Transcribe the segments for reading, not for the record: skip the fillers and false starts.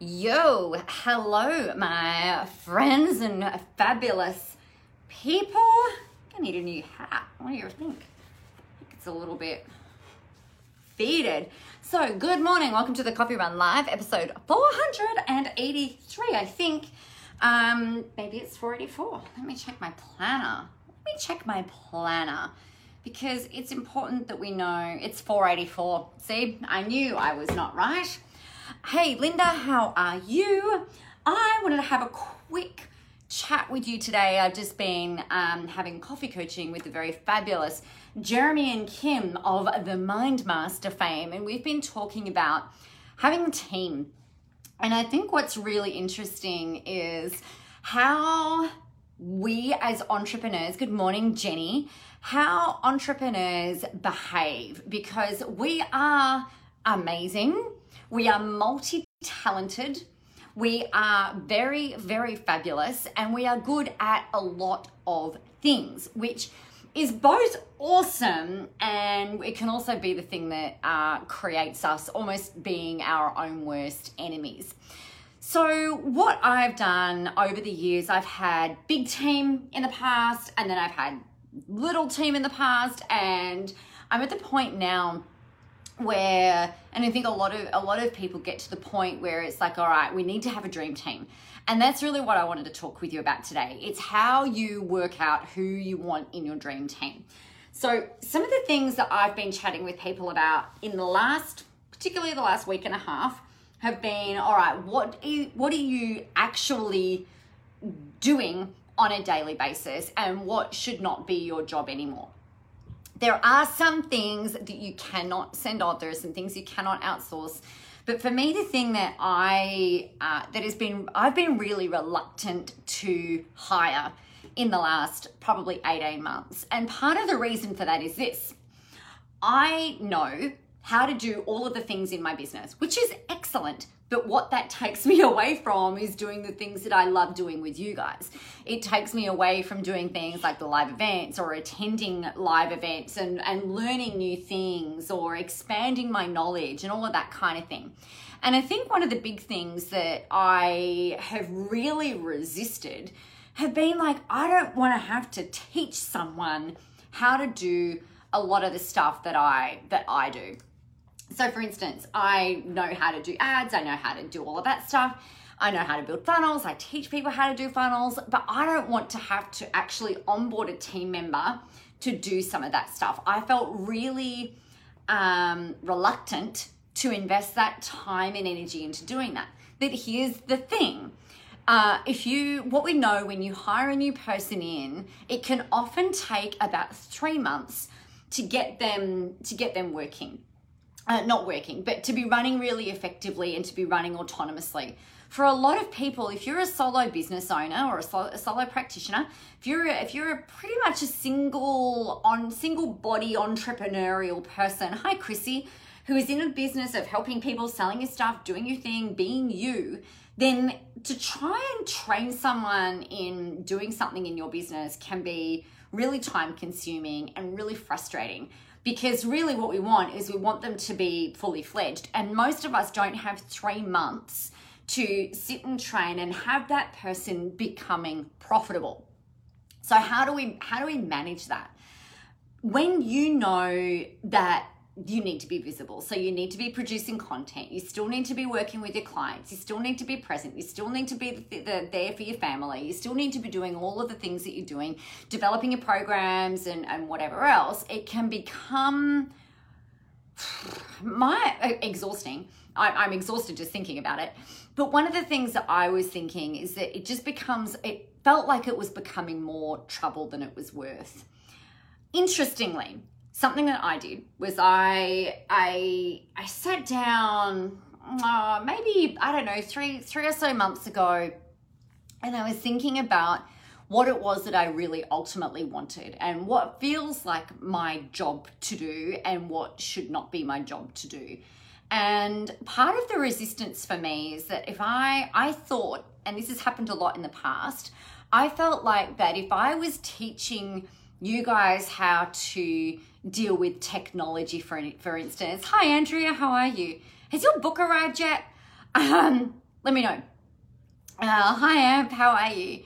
Yo, hello, my friends and fabulous people. I need a new hat. What do you think? I think it's a little bit faded. So, good morning. Welcome to the Coffee Run Live, episode 483, I think. Maybe it's 484. Let me check my planner. Because it's important that we know it's 484. See, I knew I was not right. Hey Linda, how are you? I wanted to have a quick chat with you today. I've just been having coffee coaching with the very fabulous Jeremy and Kim of the Mind Master fame, and we've been talking about having a team. And I think what's really interesting is how we as entrepreneurs, good morning Jenny, how entrepreneurs behave, because we are amazing. We are multi-talented, we are very, very fabulous, and we are good at a lot of things, which is both awesome and it can also be the thing that creates us, almost being our own worst enemies. So what I've done over the years, I've had big team in the past and then I've had little team in the past, and I'm at the point now where, and I think a lot of people get to the point where it's like, all right, we need to have a dream team. And that's really what I wanted to talk with you about today. It's how you work out who you want in your dream team. So some of the things that I've been chatting with people about in the last, particularly the last week and a half, have been, all right, what are you actually doing on a daily basis and what should not be your job anymore? There are some things that you cannot send off. There are some things you cannot outsource. But for me, the thing that I've been really reluctant to hire in the last probably 18 months. And part of the reason for that is this. I know how to do all of the things in my business, which is excellent. But what that takes me away from is doing the things that I love doing with you guys. It takes me away from doing things like the live events or attending live events and learning new things or expanding my knowledge and all of that kind of thing. And I think one of the big things that I have really resisted have been like, I don't want to have to teach someone how to do a lot of the stuff that I do. So for instance, I know how to do ads, I know how to do all of that stuff, I know how to build funnels, I teach people how to do funnels, but I don't want to have to actually onboard a team member to do some of that stuff. I felt really reluctant to invest that time and energy into doing that. But here's the thing. What we know when you hire a new person in, it can often take about 3 months to get them working. Not working, but to be running really effectively and to be running autonomously. For a lot of people, if you're a solo business owner or a solo practitioner, if you're a pretty much a single body entrepreneurial person, hi Chrissy, who is in a business of helping people, selling your stuff, doing your thing, being you, then to try and train someone in doing something in your business can be really time consuming and really frustrating. Because really what we want is we want them to be fully fledged. And most of us don't have 3 months to sit and train and have that person becoming profitable. So how do we manage that? When you know that you need to be visible, so you need to be producing content, you still need to be working with your clients, you still need to be present, you still need to be there for your family, you still need to be doing all of the things that you're doing, developing your programs and whatever else, it can become exhausting. I'm exhausted just thinking about it. But one of the things that I was thinking is that it felt like it was becoming more trouble than it was worth. Interestingly, something that I did was I sat down maybe, I don't know, three or so months ago, and I was thinking about what it was that I really ultimately wanted and what feels like my job to do and what should not be my job to do. And part of the resistance for me is that if I thought, and this has happened a lot in the past, I felt like that if I was teaching you guys how to deal with technology, for instance. Hi Andrea, how are you? Has your book arrived yet? let me know. Hi Amp, how are you?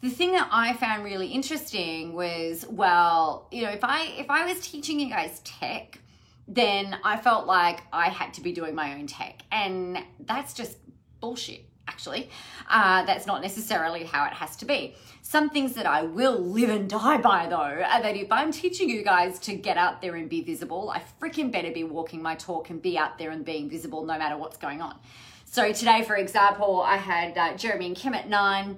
The thing that I found really interesting was, well, you know, if I was teaching you guys tech, then I felt like I had to be doing my own tech, and that's just bullshit. Actually, that's not necessarily how it has to be. Some things that I will live and die by, though, are that if I'm teaching you guys to get out there and be visible, I freaking better be walking my talk and be out there and being visible no matter what's going on. So today, for example, I had Jeremy and Kim at 9,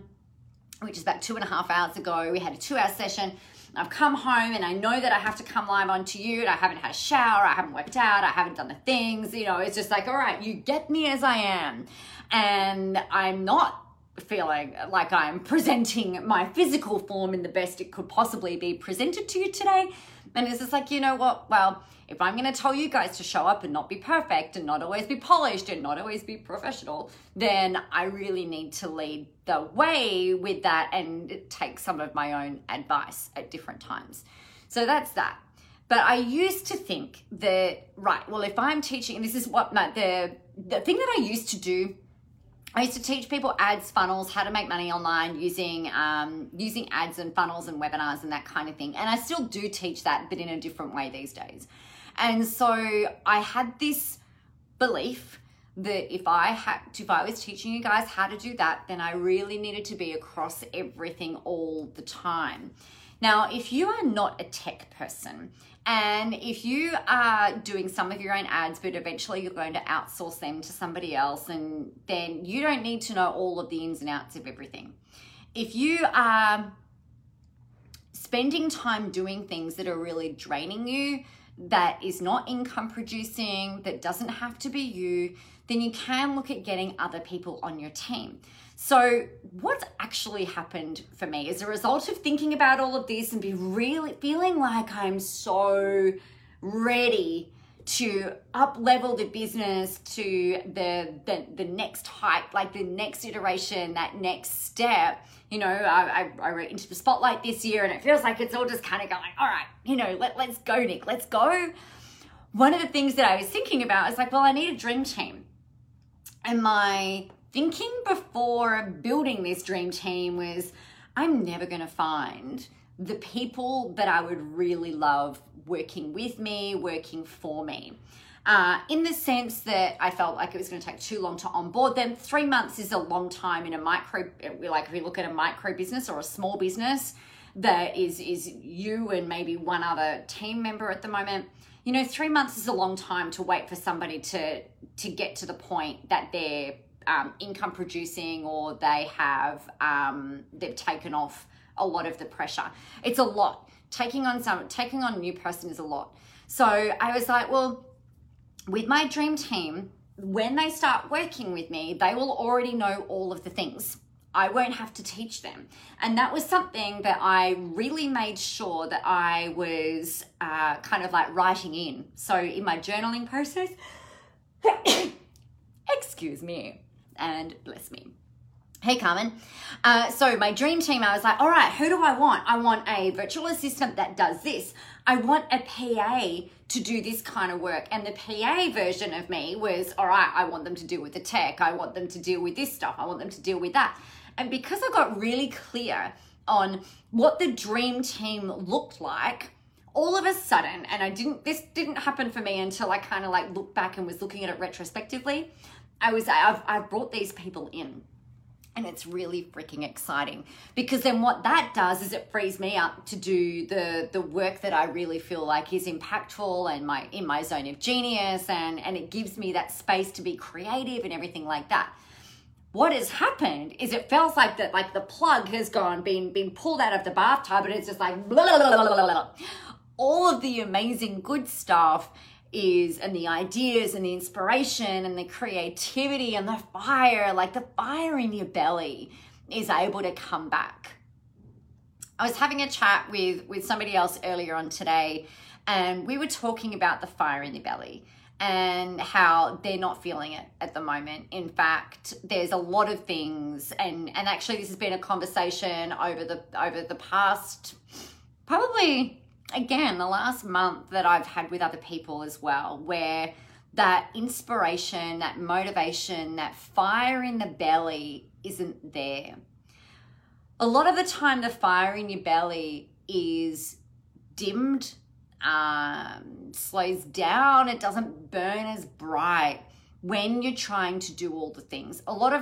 which is about 2.5 hours ago. We had a 2-hour session. I've come home and I know that I have to come live onto you, and I haven't had a shower, I haven't worked out, I haven't done the things, you know, it's just like, all right, you get me as I am. And I'm not feeling like I'm presenting my physical form in the best it could possibly be presented to you today. And it's just like, you know what, well, if I'm going to tell you guys to show up and not be perfect and not always be polished and not always be professional, then I really need to lead the way with that and take some of my own advice at different times. So that's that. But I used to think that, right, well, if I'm teaching, and this is what the thing that I used to do, I used to teach people ads, funnels, how to make money online using using ads and funnels and webinars and that kind of thing. And I still do teach that, but in a different way these days. And so I had this belief that if I was teaching you guys how to do that, then I really needed to be across everything all the time. Now, if you are not a tech person, and if you are doing some of your own ads, but eventually you're going to outsource them to somebody else, and then you don't need to know all of the ins and outs of everything. If you are spending time doing things that are really draining you, that is not income producing, that doesn't have to be you, then you can look at getting other people on your team. So what's actually happened for me as a result of thinking about all of this and be really feeling like I'm so ready to up level the business to the next height, like the next iteration, that next step. You know, I wrote Into the Spotlight this year, and it feels like it's all just kind of going, all right, you know, let's go, Nick, let's go. One of the things that I was thinking about is like, well, I need a dream team. And my thinking before building this dream team was, I'm never going to find the people that I would really love working with me, working for me, in the sense that I felt like it was going to take too long to onboard them. 3 months is a long time in a micro, like if you look at a micro business or a small business that is you and maybe one other team member at the moment. You know, 3 months is a long time to wait for somebody to get to the point that they're income producing, or they have they've taken off a lot of the pressure. It's a lot. Taking on a new person is a lot. So I was like, well, with my dream team, when they start working with me, they will already know all of the things. I won't have to teach them. And that was something that I really made sure that I was kind of like writing in. So in my journaling process, excuse me, and bless me. Hey, Carmen. So my dream team, I was like, all right, who do I want? I want a virtual assistant that does this. I want a PA to do this kind of work. And the PA version of me was, all right, I want them to deal with the tech. I want them to deal with this stuff. I want them to deal with that. And because I got really clear on what the dream team looked like, all of a sudden, and this didn't happen for me until I kind of like looked back and was looking at it retrospectively, I've brought these people in. And it's really freaking exciting, because then what that does is it frees me up to do the work that I really feel like is impactful and in my zone of genius, and it gives me that space to be creative and everything like that. What has happened is it feels like that, like the plug has been pulled out of the bathtub, and it's just like blah, blah, blah, blah, blah. All of the amazing good stuff is, and the ideas and the inspiration and the creativity and the fire, like the fire in your belly, is able to come back. I was having a chat with somebody else earlier on today, and we were talking about the fire in their belly and how they're not feeling it at the moment. In fact, there's a lot of things, and actually this has been a conversation over the past, probably, again, the last month, that I've had with other people as well, where that inspiration, that motivation, that fire in the belly isn't there. A lot of the time the fire in your belly is dimmed, slows down, it doesn't burn as bright when you're trying to do all the things. A lot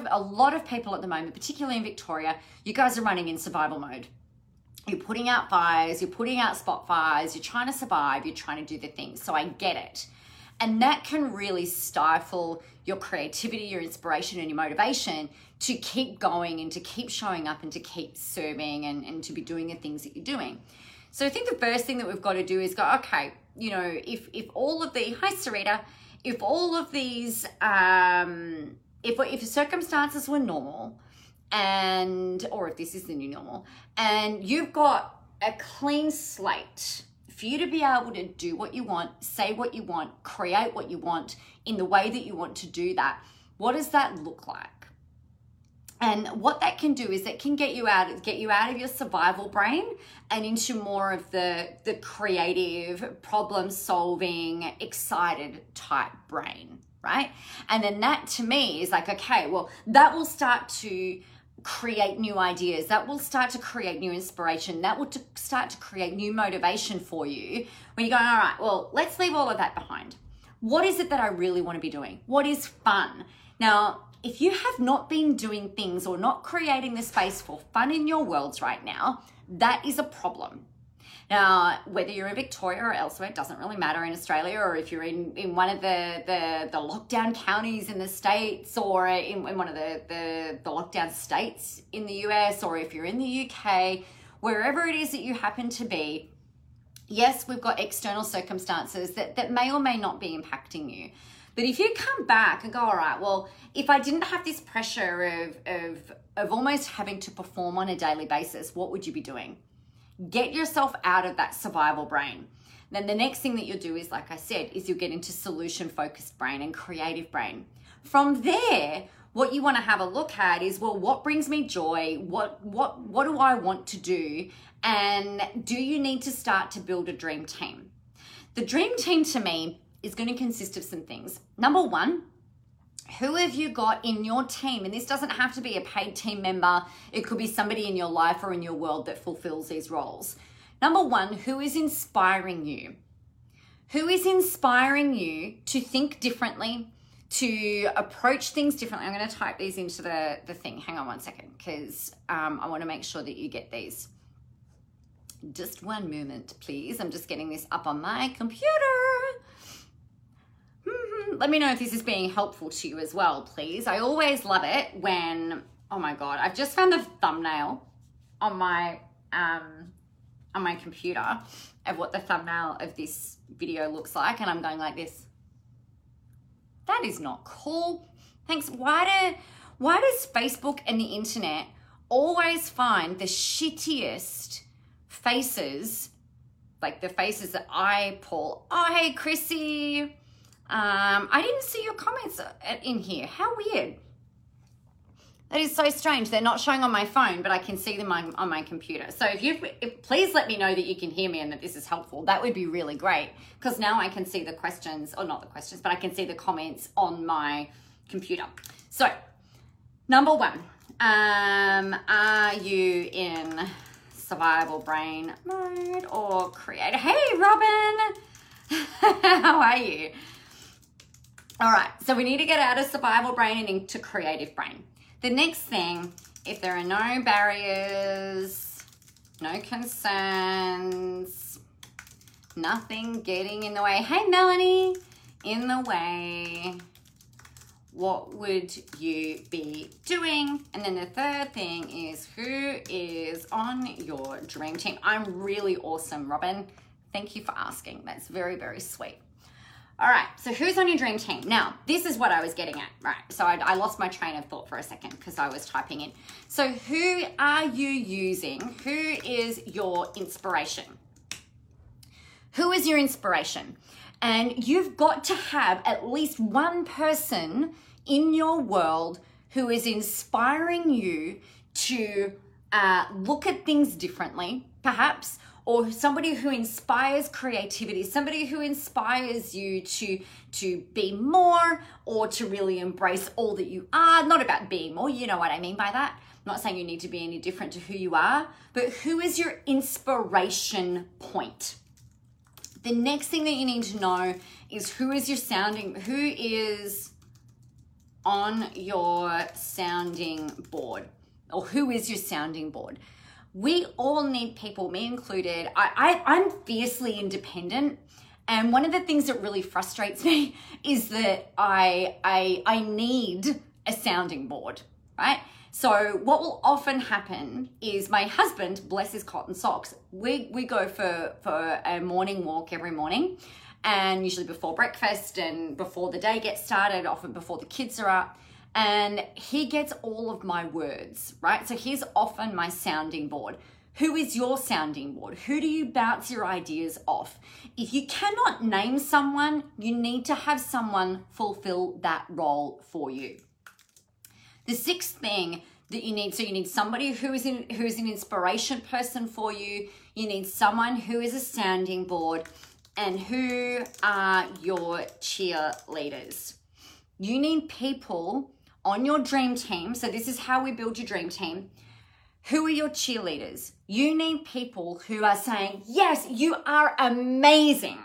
of people at the moment, particularly in Victoria, you guys are running in survival mode. You're putting out fires, you're putting out spot fires, you're trying to survive, you're trying to do the things. So I get it. And that can really stifle your creativity, your inspiration, and your motivation to keep going and to keep showing up and to keep serving and to be doing the things that you're doing. So I think the first thing that we've got to do is go, okay, you know, if all of the, hi Sarita, if all of these, if the circumstances were normal, and or if this is the new normal, and you've got a clean slate for you to be able to do what you want, say what you want, create what you want in the way that you want to do that, what does that look like? And what that can do is it can get you out of your survival brain and into more of the creative, problem-solving, excited type brain, right? And then that to me is like, okay, well, that will start to create new ideas, that will start to create new inspiration, that will start to create new motivation for you when you're going, all right, well, let's leave all of that behind. What is it that I really want to be doing? What is fun? Now, if you have not been doing things or not creating the space for fun in your worlds right now, that is a problem. Now, whether you're in Victoria or elsewhere, it doesn't really matter in Australia, or if you're in one of the lockdown counties in the States, or in one of the lockdown states in the US, or if you're in the UK, wherever it is that you happen to be, yes, we've got external circumstances that may or may not be impacting you. But if you come back and go, all right, well, if I didn't have this pressure of almost having to perform on a daily basis, what would you be doing? Get yourself out of that survival brain. And then the next thing that you'll do is, like I said, is you'll get into solution-focused brain and creative brain. From there, what you want to have a look at is, well, what brings me joy? What do I want to do? And do you need to start to build a dream team? The dream team to me is going to consist of some things. Number one, who have you got in your team? And this doesn't have to be a paid team member. It could be somebody in your life or in your world that fulfills these roles. Number one, who is inspiring you? Who is inspiring you to think differently, to approach things differently? I'm going to type these into the thing. Hang on one second, because I want to make sure that you get these. Just one moment, please. I'm just getting this up on my computer. Let me know if this is being helpful to you as well, please. I always love it when, oh my God, I've just found the thumbnail on my computer of what the thumbnail of this video looks like, and I'm going like this. That is not cool. Thanks. Why does Facebook and the internet always find the shittiest faces, like the faces that I pull? Oh, hey, Chrissy. I didn't see your comments in here. How weird. That is so strange. They're not showing on my phone, but I can see them on my computer. So if please let me know that you can hear me and that this is helpful. That would be really great, because now I can see the questions, or not the questions, but I can see the comments on my computer. So number one, are you in survival brain mode or creative? Hey, Robin, how are you? All right, so we need to get out of survival brain and into creative brain. The next thing, if there are no barriers, no concerns, nothing getting in the way. Hey, Melanie, in the way, what would you be doing? And then the third thing is, who is on your dream team? I'm really awesome, Robin. Thank you for asking. That's very, very sweet. All right, so who's on your dream team? Now, this is what I was getting at, right? So I lost my train of thought for a second because I was typing in. So who are you using? Who is your inspiration? Who is your inspiration? And you've got to have at least one person in your world who is inspiring you to look at things differently, perhaps, or somebody who inspires creativity, somebody who inspires you to be more, or to really embrace all that you are. Not about being more, you know what I mean by that. I'm not saying you need to be any different to who you are, but who is your inspiration point? The next thing that you need to know is who is on your sounding board, or who is your sounding board? We all need people, me included. I'm fiercely independent. And one of the things that really frustrates me is that I need a sounding board, right? So what will often happen is my husband, bless his cotton socks, we go for a morning walk every morning, and usually before breakfast and before the day gets started, often before the kids are up. And he gets all of my words, right? So he's often my sounding board. Who is your sounding board? Who do you bounce your ideas off? If you cannot name someone, you need to have someone fulfill that role for you. The sixth thing that you need, so you need somebody who is an inspiration person for you. You need someone who is a sounding board. And who are your cheerleaders? You need people on your dream team. So this is how we build your dream team. Who are your cheerleaders? You need people who are saying, yes, you are amazing.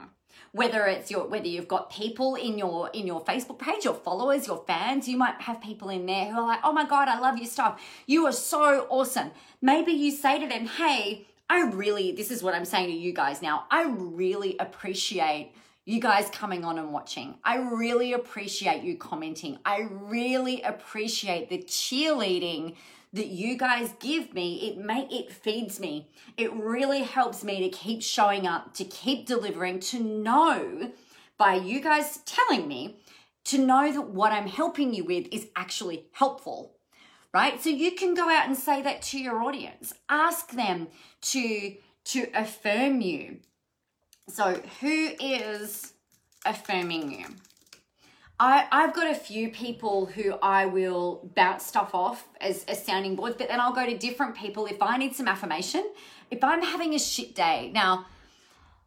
Whether you've got people in your Facebook page, your followers, your fans, you might have people in there who are like, oh my God, I love your stuff. You are so awesome. Maybe you say to them, hey, this is what I'm saying to you guys now. I really appreciate you guys coming on and watching. I really appreciate you commenting. I really appreciate the cheerleading that you guys give me. It feeds me. It really helps me to keep showing up, to keep delivering, to know by you guys telling me, to know that what I'm helping you with is actually helpful. Right? So you can go out and say that to your audience. Ask them to affirm you. So who is affirming you? I've got a few people who I will bounce stuff off as a sounding board, but then I'll go to different people if I need some affirmation, if I'm having a shit day. Now,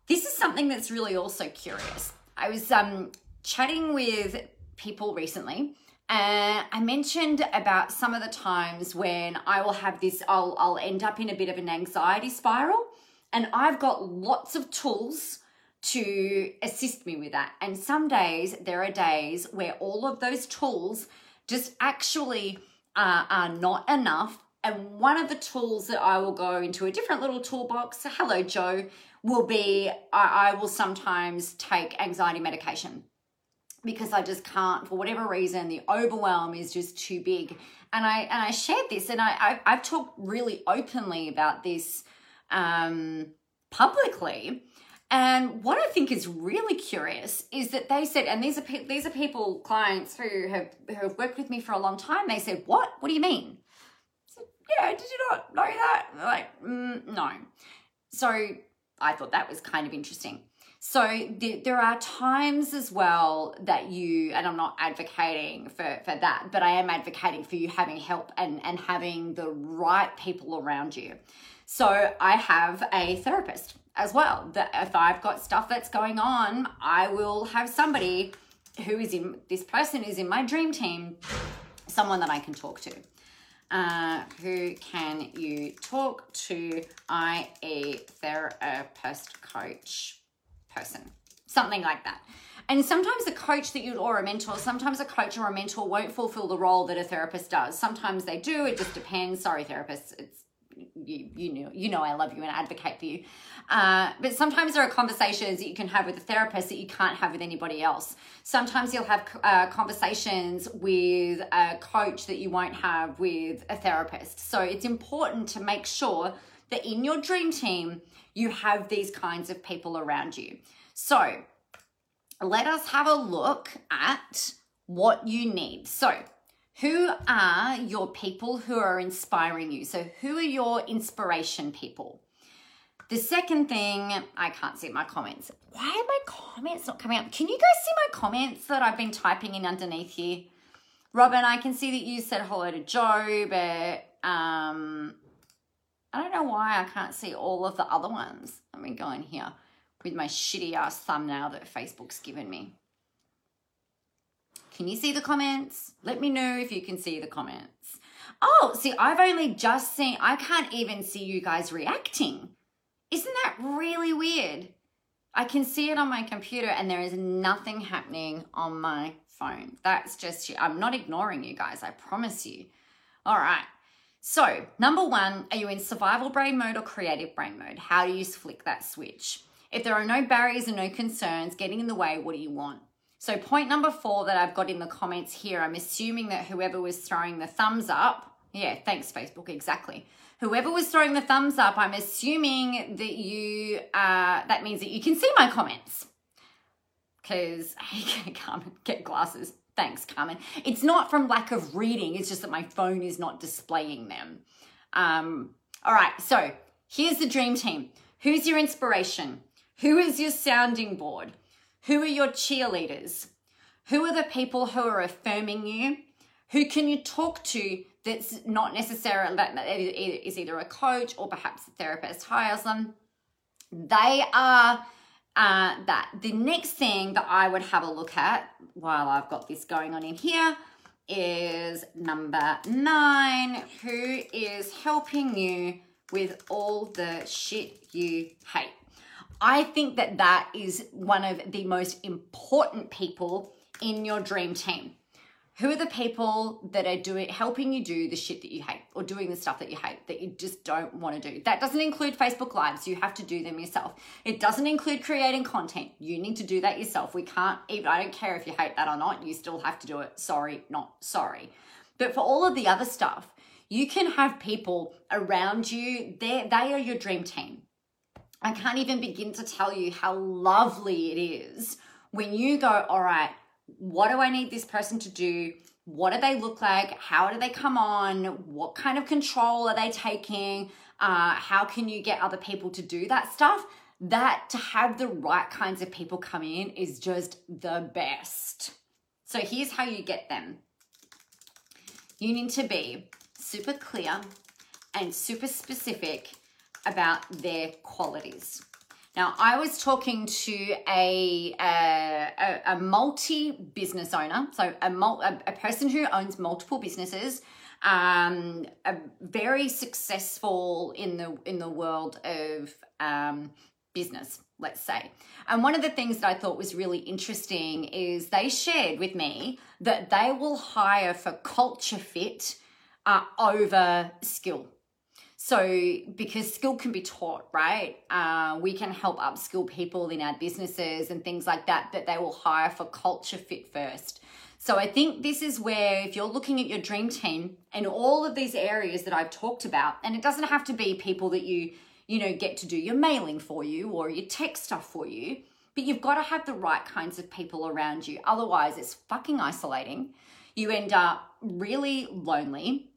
this is something that's really also curious. I was chatting with people recently, and I mentioned about some of the times when I will have this, I'll end up in a bit of an anxiety spiral, and I've got lots of tools to assist me with that. And some days, there are days where all of those tools just actually are not enough. And one of the tools that I will go into a different little toolbox, hello Joe, will be I will sometimes take anxiety medication. Because I just can't, for whatever reason, the overwhelm is just too big. And I shared this, and I've talked really openly about this publicly. And what I think is really curious is that they said, and these are people, clients who have worked with me for a long time. They said, "What? What do you mean?" I said, "Yeah, did you not know that?" And they're like, "No." So I thought that was kind of interesting. So there are times as well that you, and I'm not advocating for that, but I am advocating for you having help and having the right people around you. So I have a therapist as well, that if I've got stuff that's going on, I will have somebody this person is in my dream team, someone that I can talk to. Who can you talk to? i.e. therapist, coach, person, something like that. And sometimes a coach or a mentor won't fulfill the role that a therapist does. Sometimes they do. It just depends. Sorry, therapists, it's you know I love you and advocate for you, but sometimes there are conversations that you can have with a therapist that you can't have with anybody else. Sometimes you'll have conversations with a coach that you won't have with a therapist. So it's important to make sure that in your dream team, you have these kinds of people around you. So let us have a look at what you need. So who are your people who are inspiring you? So who are your inspiration people? The second thing, I can't see my comments. Why are my comments not coming up? Can you guys see my comments that I've been typing in underneath here? Robin, I can see that you said hello to Joe, but I don't know why I can't see all of the other ones. Let me go in here with my shitty ass thumbnail that Facebook's given me. Can you see the comments? Let me know if you can see the comments. Oh, see, I've only just seen, I can't even see you guys reacting. Isn't that really weird? I can see it on my computer and there is nothing happening on my phone. That's just, I'm not ignoring you guys, I promise you. All right, so number one, are you in survival brain mode or creative brain mode? How do you flick that switch? If there are no barriers and no concerns getting in the way, what do you want? So point number four that I've got in the comments here, I'm assuming that whoever was throwing the thumbs up, yeah, thanks Facebook, exactly. Whoever was throwing the thumbs up, I'm assuming that you, that means that you can see my comments. Because, hey, Carmen, get glasses. Thanks, Carmen. It's not from lack of reading, it's just that my phone is not displaying them. All right, so here's the dream team. Who's your inspiration? Who is your sounding board? Who are your cheerleaders? Who are the people who are affirming you? Who can you talk to that's not necessarily, that is either a coach or perhaps a therapist hires them? They are that. The next thing that I would have a look at while I've got this going on in here is number 9, who is helping you with all the shit you hate. I think that that is one of the most important people in your dream team. Who are the people that are helping you do the shit that you hate or doing the stuff that you hate that you just don't want to do? That doesn't include Facebook Lives. You have to do them yourself. It doesn't include creating content. You need to do that yourself. We can't even, I don't care if you hate that or not, you still have to do it. Sorry, not sorry. But for all of the other stuff, you can have people around you. They are your dream team. I can't even begin to tell you how lovely it is when you go, all right, what do I need this person to do? What do they look like? How do they come on? What kind of control are they taking? How can you get other people to do that stuff? That to have the right kinds of people come in is just the best. So here's how you get them. You need to be super clear and super specific about their qualities. Now, I was talking to a multi-business owner, so a person who owns multiple businesses, a very successful in the world of business, let's say. And one of the things that I thought was really interesting is they shared with me that they will hire for culture fit over skill. So because skill can be taught, right? We can help upskill people in our businesses and things like that, that they will hire for culture fit first. So I think this is where if you're looking at your dream team and all of these areas that I've talked about, and it doesn't have to be people that you know, get to do your mailing for you or your tech stuff for you, but you've got to have the right kinds of people around you. Otherwise, it's fucking isolating. You end up really lonely.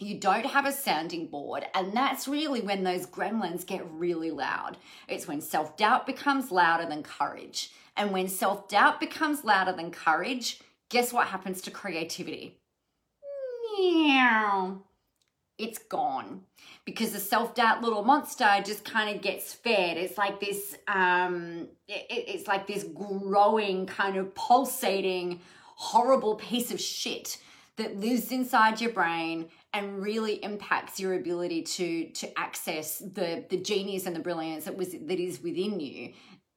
You don't have a sounding board, and that's really when those gremlins get really loud. It's when self-doubt becomes louder than courage. And when self-doubt becomes louder than courage, guess what happens to creativity? Meow. It's gone. Because the self-doubt little monster just kind of gets fed. It's like this it's like this growing, kind of pulsating, horrible piece of shit that lives inside your brain and really impacts your ability to access the genius and the brilliance that is within you.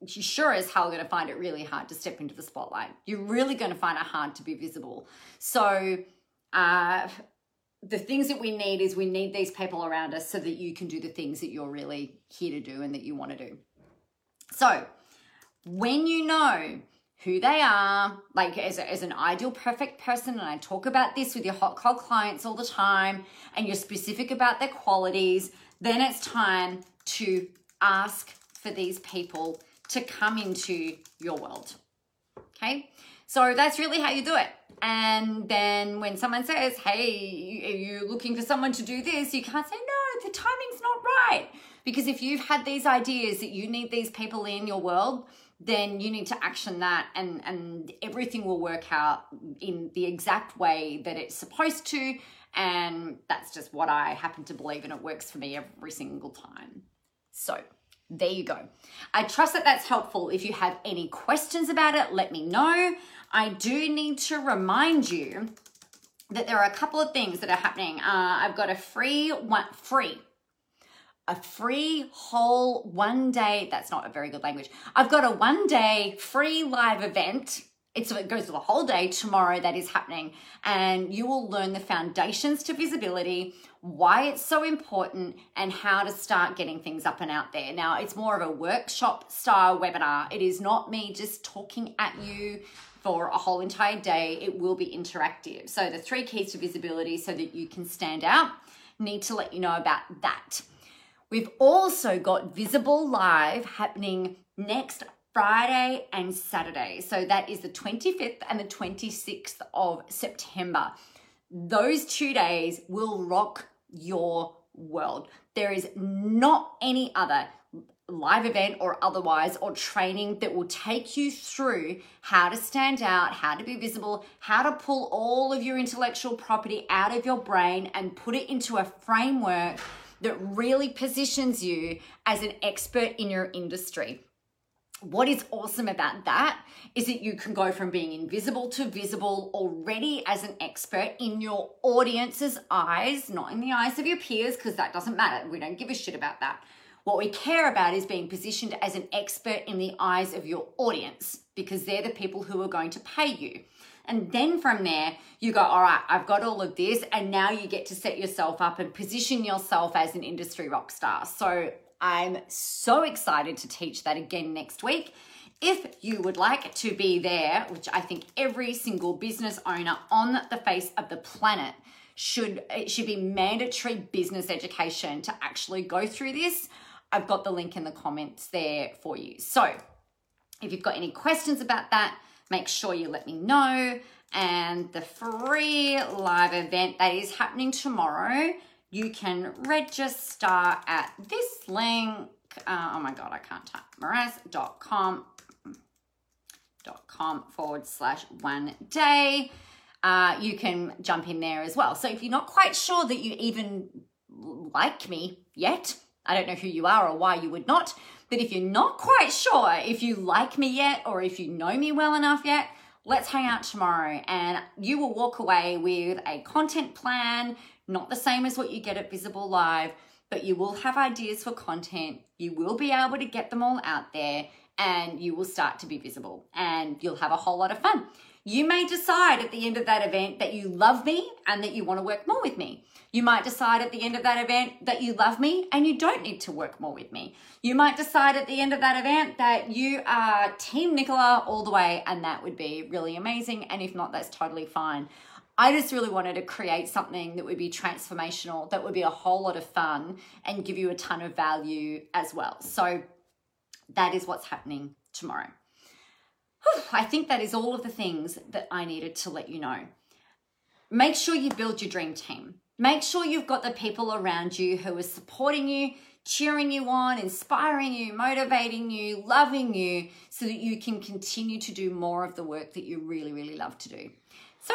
You're sure as hell going to find it really hard to step into the spotlight. You're really going to find it hard to be visible. So the things that we need is we need these people around us so that you can do the things that you're really here to do and that you want to do. So when you know who they are, like as an ideal perfect person, and I talk about this with your hot cold clients all the time, and you're specific about their qualities, then it's time to ask for these people to come into your world, okay? So that's really how you do it. And then when someone says, hey, are you looking for someone to do this? You can't say, no, the timing's not right. Because if you've had these ideas that you need these people in your world, then you need to action that and everything will work out in the exact way that it's supposed to And that's just what I happen to believe, and it works for me every single time. So there you go. I trust that that's helpful. If you have any questions about it, let me know. I do need to remind you that there are a couple of things that are happening. I've got a free whole 1 day. That's not a very good language. I've got a 1 day free live event. It goes for the whole day tomorrow that is happening, and you will learn the foundations to visibility, why it's so important, and how to start getting things up and out there. Now, it's more of a workshop style webinar. It is not me just talking at you for a whole entire day. It will be interactive. So the 3 keys to visibility so that you can stand out, need to let you know about that. We've also got Visible Live happening next Friday and Saturday. So that is the 25th and the 26th of September. Those 2 days will rock your world. There is not any other live event or otherwise or training that will take you through how to stand out, how to be visible, how to pull all of your intellectual property out of your brain and put it into a framework that really positions you as an expert in your industry. What is awesome about that is that you can go from being invisible to visible already as an expert in your audience's eyes, not in the eyes of your peers, because that doesn't matter. We don't give a shit about that. What we care about is being positioned as an expert in the eyes of your audience, because they're the people who are going to pay you. And then from there, you go, all right, I've got all of this. And now you get to set yourself up and position yourself as an industry rock star. So I'm so excited to teach that again next week. If you would like to be there, which I think every single business owner on the face of the planet should be mandatory business education to actually go through this. I've got the link in the comments there for you. So if you've got any questions about that, make sure you let me know. And the free live event that is happening tomorrow, you can register at this link. Oh my God, I can't type. moraz.com/1day. You can jump in there as well. So if you're not quite sure that you even like me yet, I don't know who you are or why you would not, but if you're not quite sure if you like me yet or if you know me well enough yet, let's hang out tomorrow and you will walk away with a content plan, not the same as what you get at Visible Live, but you will have ideas for content. You will be able to get them all out there and you will start to be visible and you'll have a whole lot of fun. You may decide at the end of that event that you love me and that you want to work more with me. You might decide at the end of that event that you love me and you don't need to work more with me. You might decide at the end of that event that you are Team Nicola all the way, and that would be really amazing. And if not, that's totally fine. I just really wanted to create something that would be transformational, that would be a whole lot of fun and give you a ton of value as well. So that is what's happening tomorrow. Whew, I think that is all of the things that I needed to let you know. Make sure you build your dream team. Make sure you've got the people around you who are supporting you, cheering you on, inspiring you, motivating you, loving you, so that you can continue to do more of the work that you really, really love to do. So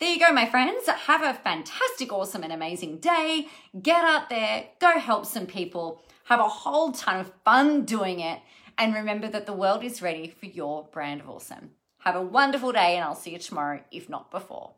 there you go, my friends. Have a fantastic, awesome, and amazing day. Get out there, go help some people, have a whole ton of fun doing it, and remember that the world is ready for your brand of awesome. Have a wonderful day, and I'll see you tomorrow, if not before.